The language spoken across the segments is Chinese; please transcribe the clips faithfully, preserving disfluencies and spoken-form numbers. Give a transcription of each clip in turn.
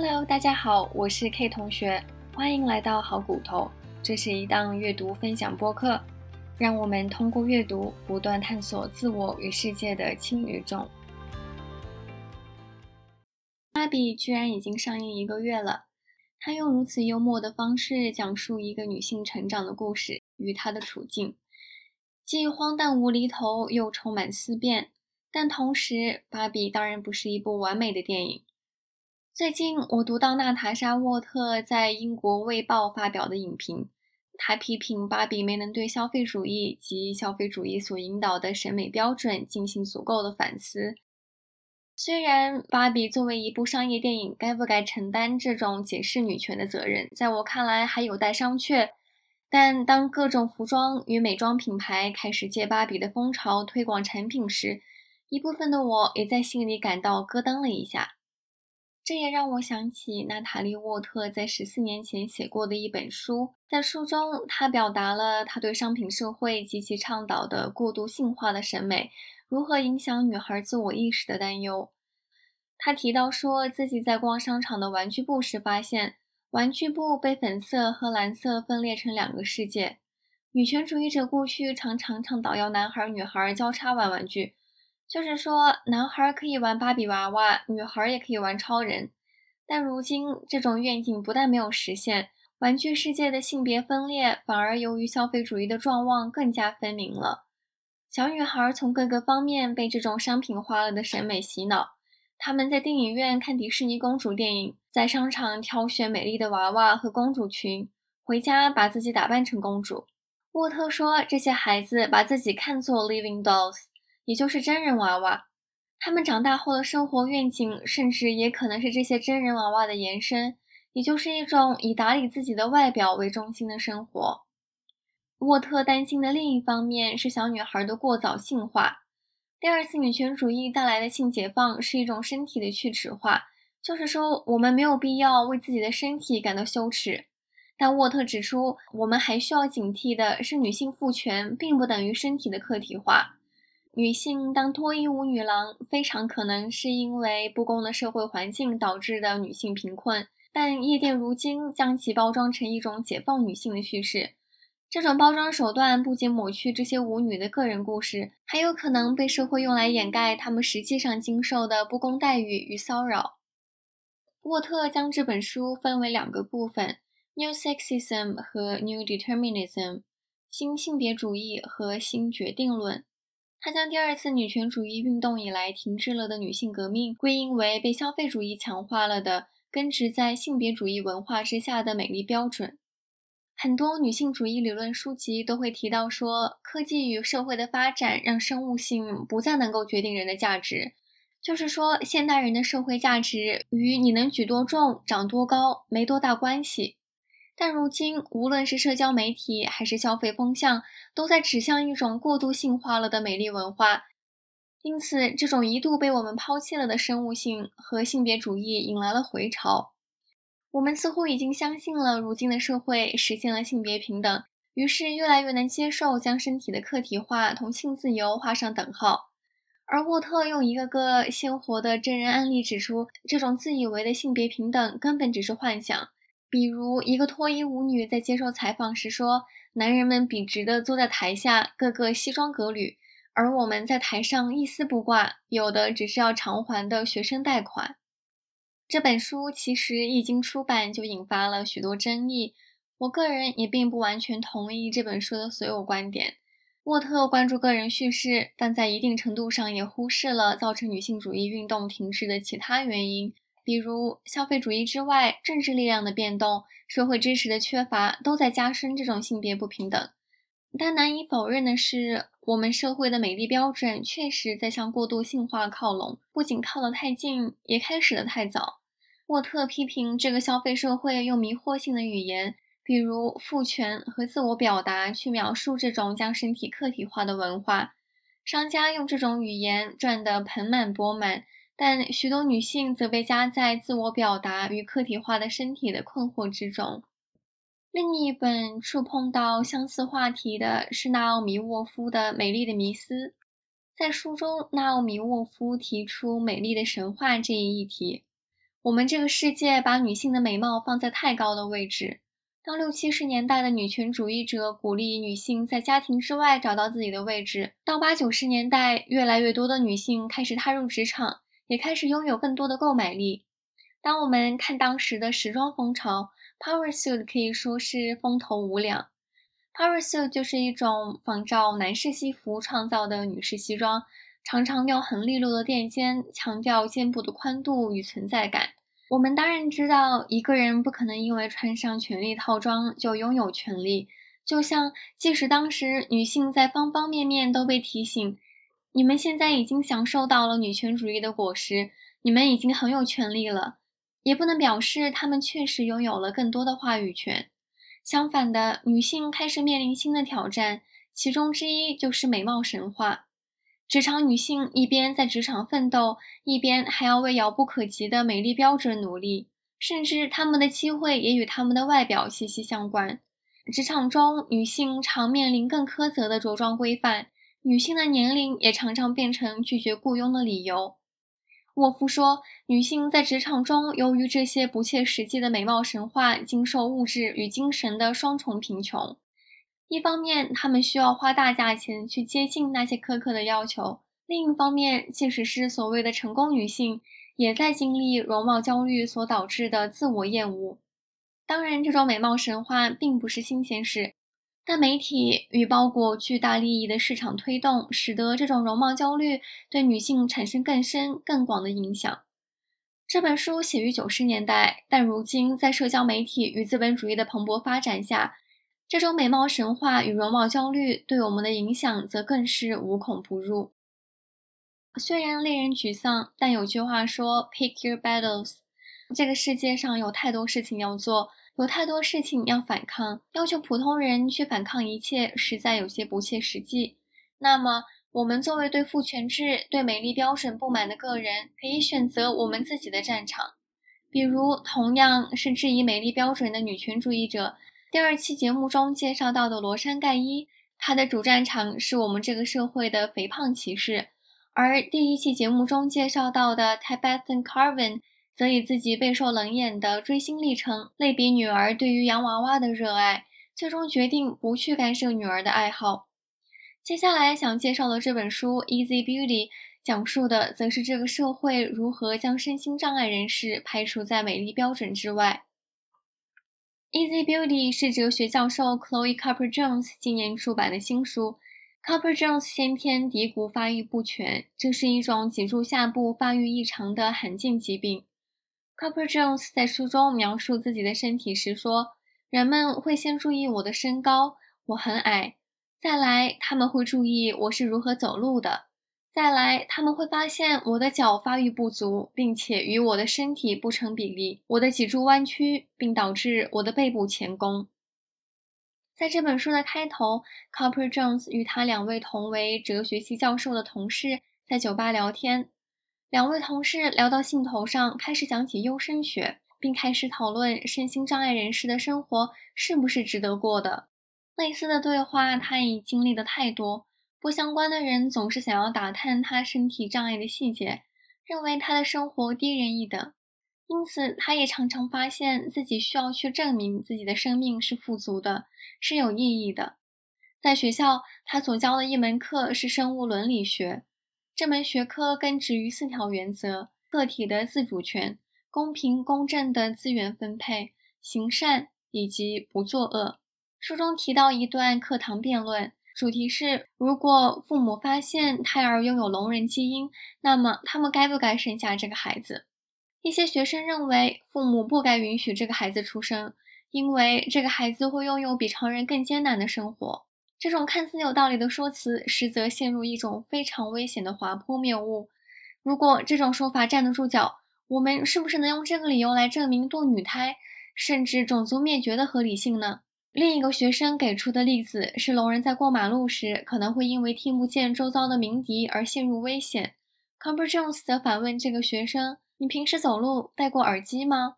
Hello， 大家好，我是 K 同学，欢迎来到好骨头。这是一档阅读分享播客，让我们通过阅读不断探索自我与世界的轻与重。芭比居然已经上映一个月了，她用如此幽默的方式讲述一个女性成长的故事与她的处境，既荒诞无厘头，又充满思辨。但同时，芭比当然不是一部完美的电影。最近我读到娜塔莎·沃特在英国《卫报》发表的影评，她批评芭比没能对消费主义及消费主义所引导的审美标准进行足够的反思。虽然芭比作为一部商业电影该不该承担这种解释女权的责任，在我看来还有待商榷，但当各种服装与美妆品牌开始借芭比的风潮推广产品时，一部分的我也在心里感到咯噔了一下。这也让我想起娜塔莉·沃特在十四年前写过的一本书，在书中她表达了她对商品社会及其倡导的过度性化的审美如何影响女孩自我意识的担忧。她提到说自己在逛商场的玩具部时发现，玩具部被粉色和蓝色分裂成两个世界。女权主义者过去常常倡导要男孩女孩交叉玩玩具，就是说男孩可以玩芭比娃娃，女孩也可以玩超人。但如今这种愿景不但没有实现，玩具世界的性别分裂反而由于消费主义的壮望更加分明了。小女孩从各个方面被这种商品化了的审美洗脑，她们在电影院看迪士尼公主电影，在商场挑选美丽的娃娃和公主裙，回家把自己打扮成公主。沃特说这些孩子把自己看作 Living Dolls，也就是真人娃娃，他们长大后的生活愿景甚至也可能是这些真人娃娃的延伸，也就是一种以打理自己的外表为中心的生活。沃特担心的另一方面是小女孩的过早性化。第二次女权主义带来的性解放是一种身体的去耻化，就是说我们没有必要为自己的身体感到羞耻。但沃特指出，我们还需要警惕的是，女性赋权并不等于身体的客体化。女性当脱衣舞女郎非常可能是因为不公的社会环境导致的女性贫困，但夜店如今将其包装成一种解放女性的叙事。这种包装手段不仅抹去这些舞女的个人故事，还有可能被社会用来掩盖她们实际上经受的不公待遇与骚扰。沃特将这本书分为两个部分， New Sexism 和 New Determinism， 新性别主义和新决定论。他将第二次女权主义运动以来停滞了的女性革命归因为被消费主义强化了的根植在性别主义文化之下的美丽标准。很多女性主义理论书籍都会提到说，科技与社会的发展让生物性不再能够决定人的价值，就是说现代人的社会价值与你能举多重、长多高没多大关系。但如今，无论是社交媒体还是消费风向，都在指向一种过度性化了的美丽文化。因此，这种一度被我们抛弃了的生物性和性别主义引来了回潮。我们似乎已经相信了如今的社会实现了性别平等，于是越来越能接受将身体的客体化同性自由画上等号。而沃特用一个个鲜活的真人案例指出，这种自以为的性别平等根本只是幻想。比如一个脱衣舞女在接受采访时说，男人们笔直地坐在台下，个个西装革履，而我们在台上一丝不挂，有的只是要偿还的学生贷款。这本书其实一经出版就引发了许多争议，我个人也并不完全同意这本书的所有观点。沃特关注个人叙事，但在一定程度上也忽视了造成女性主义运动停滞的其他原因，比如消费主义之外，政治力量的变动、社会支持的缺乏都在加深这种性别不平等。但难以否认的是，我们社会的美丽标准确实在向过度性化靠拢，不仅靠得太近，也开始得太早。沃特批评这个消费社会用迷惑性的语言，比如父权和自我表达去描述这种将身体客体化的文化。商家用这种语言赚得盆满钵满，但许多女性则被夹在自我表达与客体化的身体的困惑之中。另一本触碰到相似话题的是纳奥米·沃夫的《美丽的迷思》。在书中，纳奥米·沃夫提出美丽的神话这一议题。我们这个世界把女性的美貌放在太高的位置，当六七十年代的女权主义者鼓励女性在家庭之外找到自己的位置，到八九十年代，越来越多的女性开始踏入职场，也开始拥有更多的购买力。当我们看当时的时装风潮， powersuit 可以说是风头无两。 powersuit 就是一种仿照男士西服创造的女士西装，常常要很利落的垫肩，强调肩部的宽度与存在感。我们当然知道，一个人不可能因为穿上权力套装就拥有权力，就像即使当时女性在方方面面都被提醒，你们现在已经享受到了女权主义的果实，你们已经很有权力了，也不能表示她们确实拥有了更多的话语权。相反的，女性开始面临新的挑战，其中之一就是美貌神话。职场女性一边在职场奋斗，一边还要为遥不可及的美丽标准努力，甚至她们的机会也与她们的外表息息相关。职场中，女性常面临更苛责的着装规范，女性的年龄也常常变成拒绝雇佣的理由。沃夫说，女性在职场中由于这些不切实际的美貌神话，经受物质与精神的双重贫穷。一方面，他们需要花大价钱去接近那些苛刻的要求，另一方面，即使是所谓的成功女性，也在经历容貌焦虑所导致的自我厌恶。当然，这种美貌神话并不是新鲜事，但媒体与包裹巨大利益的市场推动，使得这种容貌焦虑对女性产生更深更广的影响。这本书写于九十年代，但如今在社交媒体与资本主义的蓬勃发展下，这种美貌神话与容貌焦虑对我们的影响则更是无孔不入。虽然令人沮丧，但有句话说 Pick your battles， 这个世界上有太多事情要做，有太多事情要反抗，要求普通人去反抗一切，实在有些不切实际。那么，我们作为对父权制、对美丽标准不满的个人，可以选择我们自己的战场。比如，同样是质疑美丽标准的女权主义者，第二期节目中介绍到的罗珊·盖伊，她的主战场是我们这个社会的肥胖歧视，而第一期节目中介绍到的 Tabitha Carvin 则以自己备受冷眼的追星历程类比女儿对于洋娃娃的热爱，最终决定不去干涉女儿的爱好。接下来想介绍的这本书《Easy Beauty》讲述的则是这个社会如何将身心障碍人士排除在美丽标准之外。Easy Beauty 是哲学教授 Chloé Cooper Jones 今年出版的新书。Cooper Jones 先天骶骨发育不全，这是一种脊柱下部发育异常的罕见疾病。Cooper Jones 在书中描述自己的身体时说，人们会先注意我的身高，我很矮，再来他们会注意我是如何走路的，再来他们会发现我的脚发育不足，并且与我的身体不成比例，我的脊柱弯曲，并导致我的背部前弓。在这本书的开头， Cooper Jones 与他两位同为哲学系教授的同事在酒吧聊天，两位同事聊到兴头上，开始讲起优生学，并开始讨论身心障碍人士的生活是不是值得过的。类似的对话他已经历的太多，不相关的人总是想要打探他身体障碍的细节，认为他的生活低人一等，因此他也常常发现自己需要去证明自己的生命是富足的，是有意义的。在学校，他所教的一门课是生物伦理学，这门学科根植于四条原则：个体的自主权、公平公正的资源分配、行善以及不作恶。书中提到一段课堂辩论，主题是如果父母发现胎儿拥有聋人基因，那么他们该不该生下这个孩子。一些学生认为父母不该允许这个孩子出生，因为这个孩子会拥有比常人更艰难的生活。这种看似有道理的说辞，实则陷入一种非常危险的滑坡谬误。如果这种说法站得住脚，我们是不是能用这个理由来证明堕女胎甚至种族灭绝的合理性呢？另一个学生给出的例子是聋人在过马路时可能会因为听不见周遭的鸣笛而陷入危险。 Cooper Jones 则反问这个学生，你平时走路戴过耳机吗？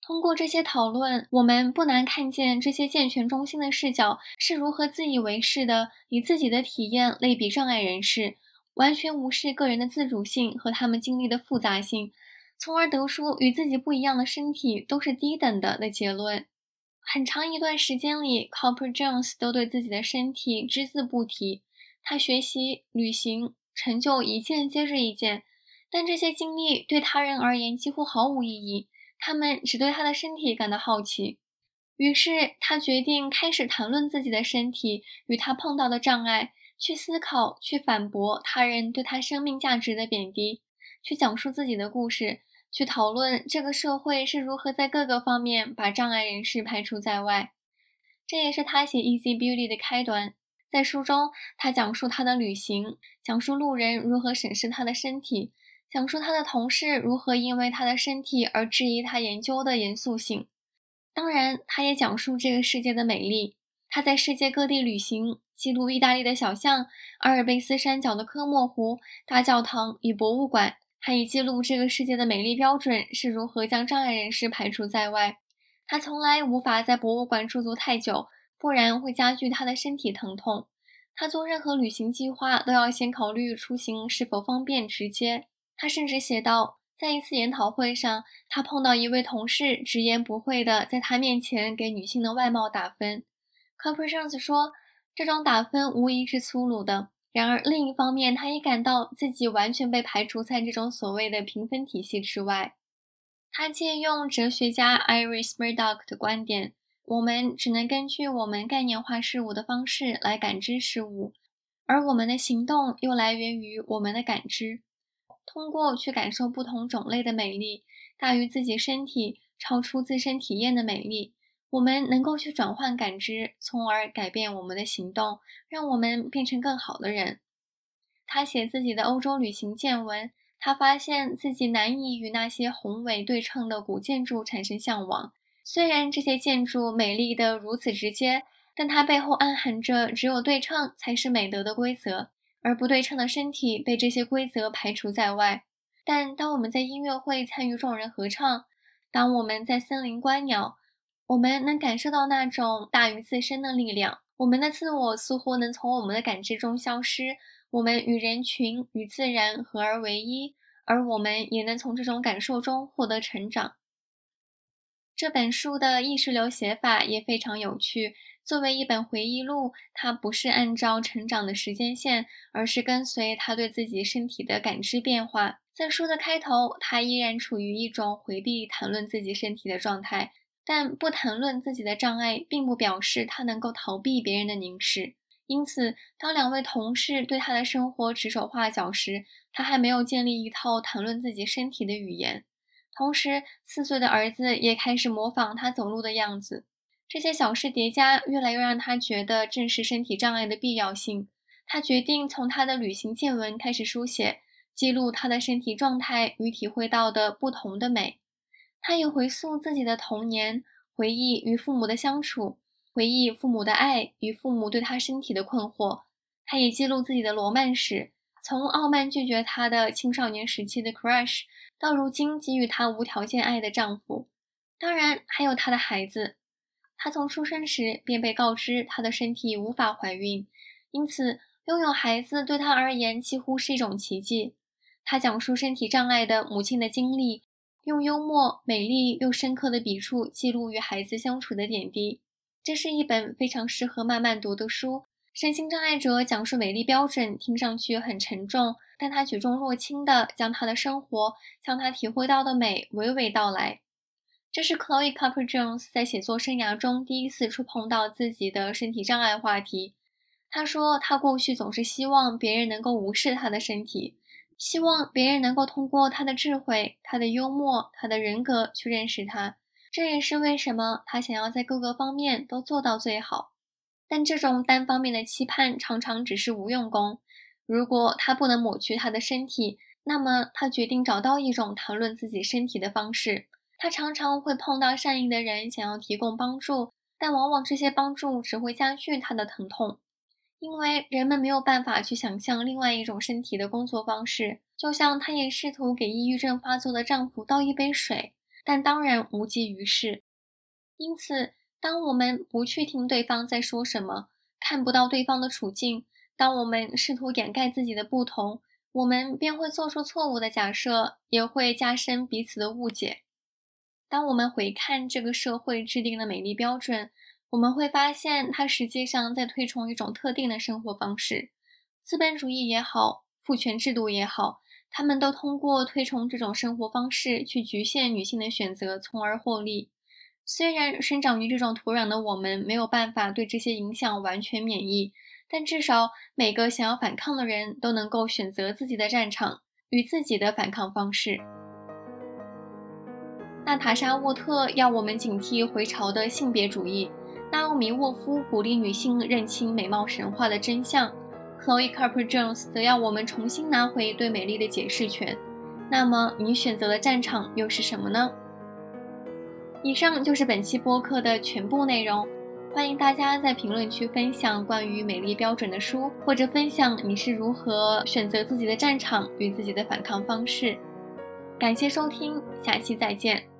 通过这些讨论，我们不难看见这些健全中心的视角是如何自以为是的以自己的体验类比障碍人士，完全无视个人的自主性和他们经历的复杂性，从而得出与自己不一样的身体都是低等的的结论。很长一段时间里 Cooper Jones 都对自己的身体只字不提，他学习、旅行、成就一件接着一件，但这些经历对他人而言几乎毫无意义，他们只对他的身体感到好奇。于是他决定开始谈论自己的身体与他碰到的障碍，去思考，去反驳他人对他生命价值的贬低，去讲述自己的故事，去讨论这个社会是如何在各个方面把障碍人士排除在外。这也是他写 Easy Beauty 的开端。在书中，他讲述他的旅行，讲述路人如何审视他的身体，讲述他的同事如何因为他的身体而质疑他研究的严肃性。当然，他也讲述这个世界的美丽。他在世界各地旅行，记录意大利的小巷、阿尔卑斯山脚的科莫湖、大教堂与博物馆，还以记录这个世界的美丽标准是如何将障碍人士排除在外。他从来无法在博物馆驻足太久，不然会加剧他的身体疼痛。他做任何旅行计划都要先考虑出行是否方便直接。他甚至写道，在一次研讨会上，他碰到一位同事直言不讳地在他面前给女性的外貌打分。Cooper Jones 说，这种打分无疑是粗鲁的。然而另一方面，他也感到自己完全被排除在这种所谓的评分体系之外。他借用哲学家 Iris Murdoch 的观点，我们只能根据我们概念化事物的方式来感知事物，而我们的行动又来源于我们的感知。通过去感受不同种类的美丽，大于自己身体、超出自身体验的美丽，我们能够去转换感知，从而改变我们的行动，让我们变成更好的人。他写自己的欧洲旅行见闻，他发现自己难以与那些宏伟对称的古建筑产生向往。虽然这些建筑美丽得如此直接，但它背后暗含着只有对称才是美德的规则，而不对称的身体被这些规则排除在外。但当我们在音乐会参与众人合唱，当我们在森林观鸟，我们能感受到那种大于自身的力量，我们的自我似乎能从我们的感知中消失，我们与人群、与自然合而为一，而我们也能从这种感受中获得成长。这本书的意识流写法也非常有趣，作为一本回忆录，它不是按照成长的时间线，而是跟随他对自己身体的感知变化。在书的开头，他依然处于一种回避谈论自己身体的状态，但不谈论自己的障碍并不表示他能够逃避别人的凝视。因此，当两位同事对他的生活指手画脚时，他还没有建立一套谈论自己身体的语言。同时，四岁的儿子也开始模仿他走路的样子。这些小事叠加，越来越让他觉得正视身体障碍的必要性。他决定从他的旅行见闻开始书写，记录他的身体状态与体会到的不同的美。他也回溯自己的童年，回忆与父母的相处，回忆父母的爱与父母对他身体的困惑。他也记录自己的罗曼史，从傲慢拒绝他的青少年时期的 crush， 到如今给予他无条件爱的丈夫。当然，还有他的孩子。他从出生时便被告知他的身体无法怀孕，因此拥有孩子对他而言几乎是一种奇迹。他讲述身体障碍的母亲的经历，用幽默、美丽又深刻的笔触记录与孩子相处的点滴。这是一本非常适合慢慢读的书。身心障碍者讲述美丽标准听上去很沉重，但他举重若轻地将他的生活，将他体会到的美娓娓道来。这是 Chloé Cooper Jones 在写作生涯中第一次触碰到自己的身体障碍话题。他说，他过去总是希望别人能够无视他的身体，希望别人能够通过他的智慧、他的幽默、他的人格去认识他，这也是为什么他想要在各个方面都做到最好。但这种单方面的期盼常常只是无用功。如果他不能抹去他的身体，那么他决定找到一种谈论自己身体的方式。他常常会碰到善意的人想要提供帮助，但往往这些帮助只会加剧他的疼痛。因为人们没有办法去想象另外一种身体的工作方式，就像她也试图给抑郁症发作的丈夫倒一杯水，但当然无济于事。因此，当我们不去听对方在说什么，看不到对方的处境，当我们试图掩盖自己的不同，我们便会做出错误的假设，也会加深彼此的误解。当我们回看这个社会制定的美丽标准，我们会发现它实际上在推崇一种特定的生活方式。资本主义也好，父权制度也好，他们都通过推崇这种生活方式去局限女性的选择，从而获利。虽然生长于这种土壤的我们没有办法对这些影响完全免疫，但至少每个想要反抗的人都能够选择自己的战场与自己的反抗方式。娜塔莎·沃特要我们警惕回潮的性别主义，纳奥米·沃夫鼓励女性认清美貌神话的真相，Chloé Cooper Jones 则要我们重新拿回对美丽的解释权。那么你选择的战场又是什么呢？以上就是本期播客的全部内容，欢迎大家在评论区分享关于美丽标准的书，或者分享你是如何选择自己的战场与自己的反抗方式。感谢收听，下期再见。